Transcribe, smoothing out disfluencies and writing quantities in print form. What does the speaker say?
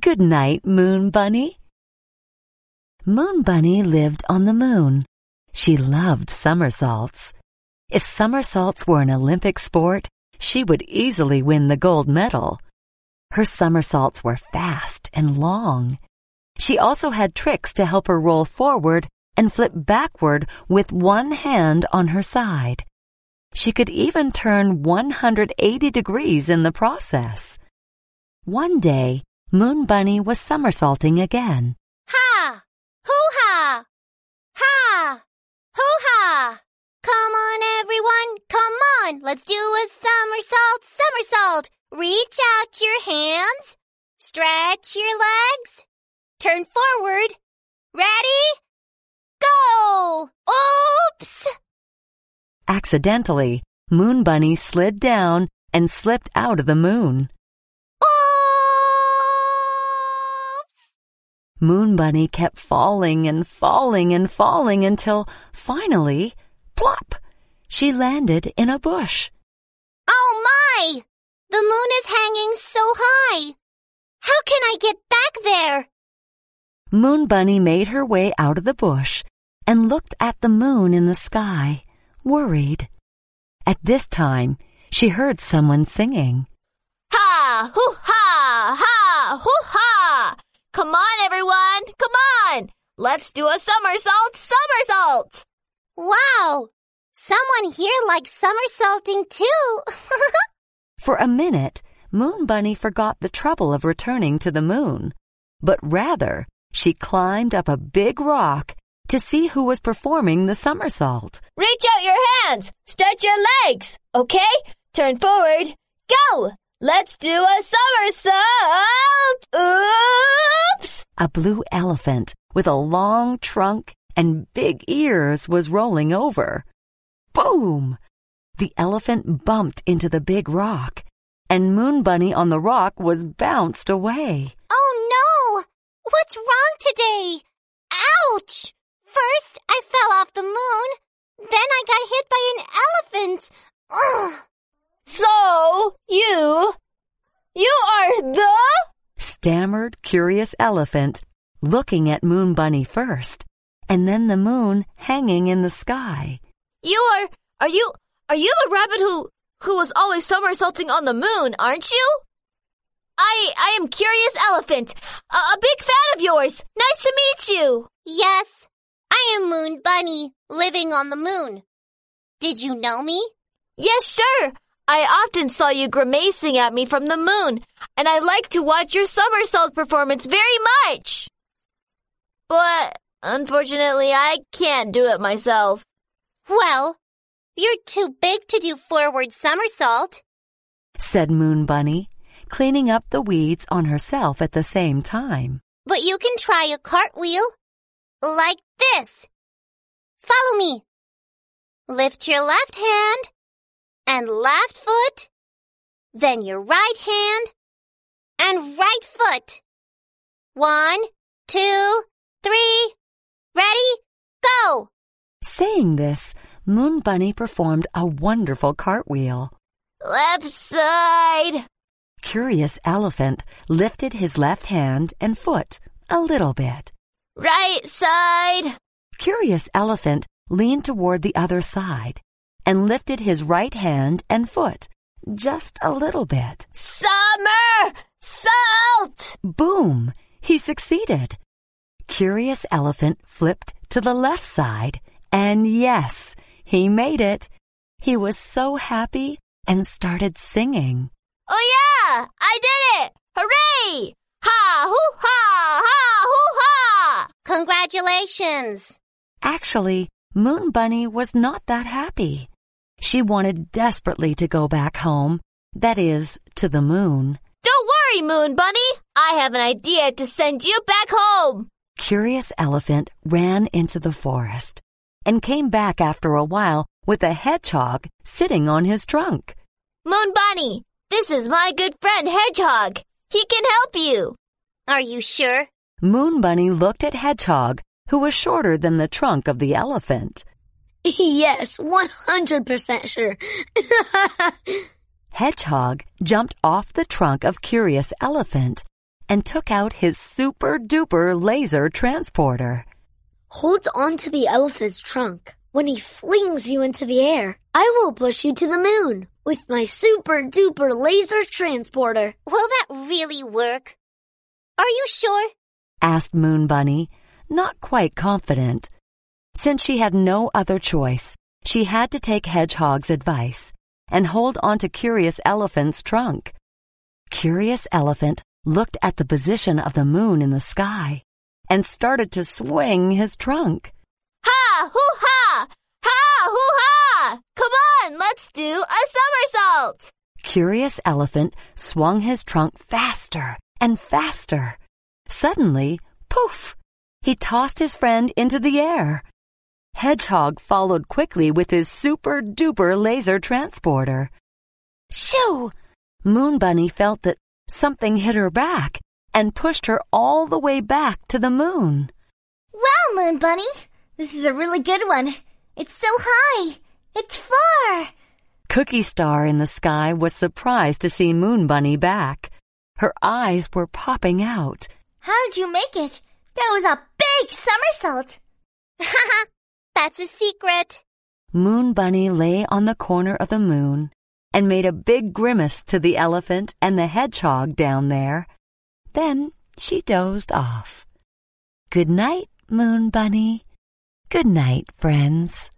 Good night, Moon Bunny. Moon Bunny lived on the moon. She loved somersaults. If somersaults were an Olympic sport, she would easily win the gold medal. Her somersaults were fast and long. She also had tricks to help her roll forward and flip backward with one hand on her side. She could even turn 180 degrees in the process. One day, Moon Bunny was somersaulting again. Ha! Hoo-ha! Ha! Hoo-ha! Come on, everyone, come on! Let's do a somersault, somersault! Reach out your hands, stretch your legs, turn forward. Ready? Go! Oops! Accidentally, Moon Bunny slid down and slipped out of the moon. Oops! Moon Bunny kept falling and falling and falling until, finally, plop! She landed in a bush. Oh my! The moon is hanging so high! How can I get back there? Moon Bunny made her way out of the bush and looked at the moon in the sky, worried. At this time, she heard someone singing. Ha! Hoo-ha! Ha! Hoo-ha! Come on, everyone! Come on! Let's do a somersault! Somersault! Wow! Someone here likes somersaulting, too! For a minute, Moon Bunny forgot the trouble of returning to the moon, but rather, she climbed up a big rock to see who was performing the somersault. Reach out your hands! Stretch your legs! Okay? Turn forward. Go! Let's do a somersault! Oops! A blue elephant with a long trunk and big ears was rolling over. Boom! The elephant bumped into the big rock, and Moon Bunny on the rock was bounced away. What's wrong today? Ouch! First, I fell off the moon. Then I got hit by an elephant. Ugh. So, you are the... stammered Curious Elephant, looking at Moon Bunny first, and then the moon hanging in the sky. Are you the rabbit who was always somersaulting on the moon, aren't you? I am Curious Elephant, a big fan of yours. Nice to meet you. Yes, I am Moon Bunny, living on the moon. Did you know me? Yes, sure. I often saw you grimacing at me from the moon, and I like to watch your somersault performance very much. But, unfortunately, I can't do it myself. Well, you're too big to do forward somersault, said Moon Bunny, cleaning up the weeds on herself at the same time. But you can try a cartwheel. Like this. Follow me. Lift your left hand and left foot, then your right hand and right foot. 1, 2, 3, ready, go! Saying this, Moon Bunny performed a wonderful cartwheel. Left side. Curious Elephant lifted his left hand and foot a little bit. Right side! Curious Elephant leaned toward the other side and lifted his right hand and foot just a little bit. Somersault! Boom! He succeeded. Curious Elephant flipped to the left side, and yes, he made it. He was so happy and started singing. Oh, yeah! I did it! Hooray! Ha, hoo-ha! Ha, hoo-ha! Congratulations! Actually, Moon Bunny was not that happy. She wanted desperately to go back home, that is, to the moon. Don't worry, Moon Bunny! I have an idea to send you back home! Curious Elephant ran into the forest and came back after a while with a hedgehog sitting on his trunk. Moon Bunny! This is my good friend, Hedgehog. He can help you. Are you sure? Moon Bunny looked at Hedgehog, who was shorter than the trunk of the elephant. Yes, 100% sure. Hedgehog jumped off the trunk of Curious Elephant and took out his super-duper laser transporter. Hold on to the elephant's trunk. When he flings you into the air, I will push you to the moon with my super-duper laser transporter. Will that really work? Are you sure? Asked Moon Bunny, not quite confident. Since she had no other choice, she had to take Hedgehog's advice and hold on to Curious Elephant's trunk. Curious Elephant looked at the position of the moon in the sky and started to swing his trunk. Ha! Hoo-ha! Ha! Hoo-ha! Come on, let's do a somersault! Curious Elephant swung his trunk faster and faster. Suddenly, poof! He tossed his friend into the air. Hedgehog followed quickly with his super-duper laser transporter. Shoo! Moon Bunny felt that something hit her back and pushed her all the way back to the moon. Wow, Moon Bunny! This is a really good one. It's so high. It's far. Cookie Star in the sky was surprised to see Moon Bunny back. Her eyes were popping out. How'd you make it? That was a big somersault. Haha, that's a secret. Moon Bunny lay on the corner of the moon and made a big grimace to the elephant and the hedgehog down there. Then she dozed off. Good night, Moon Bunny. Good night, friends.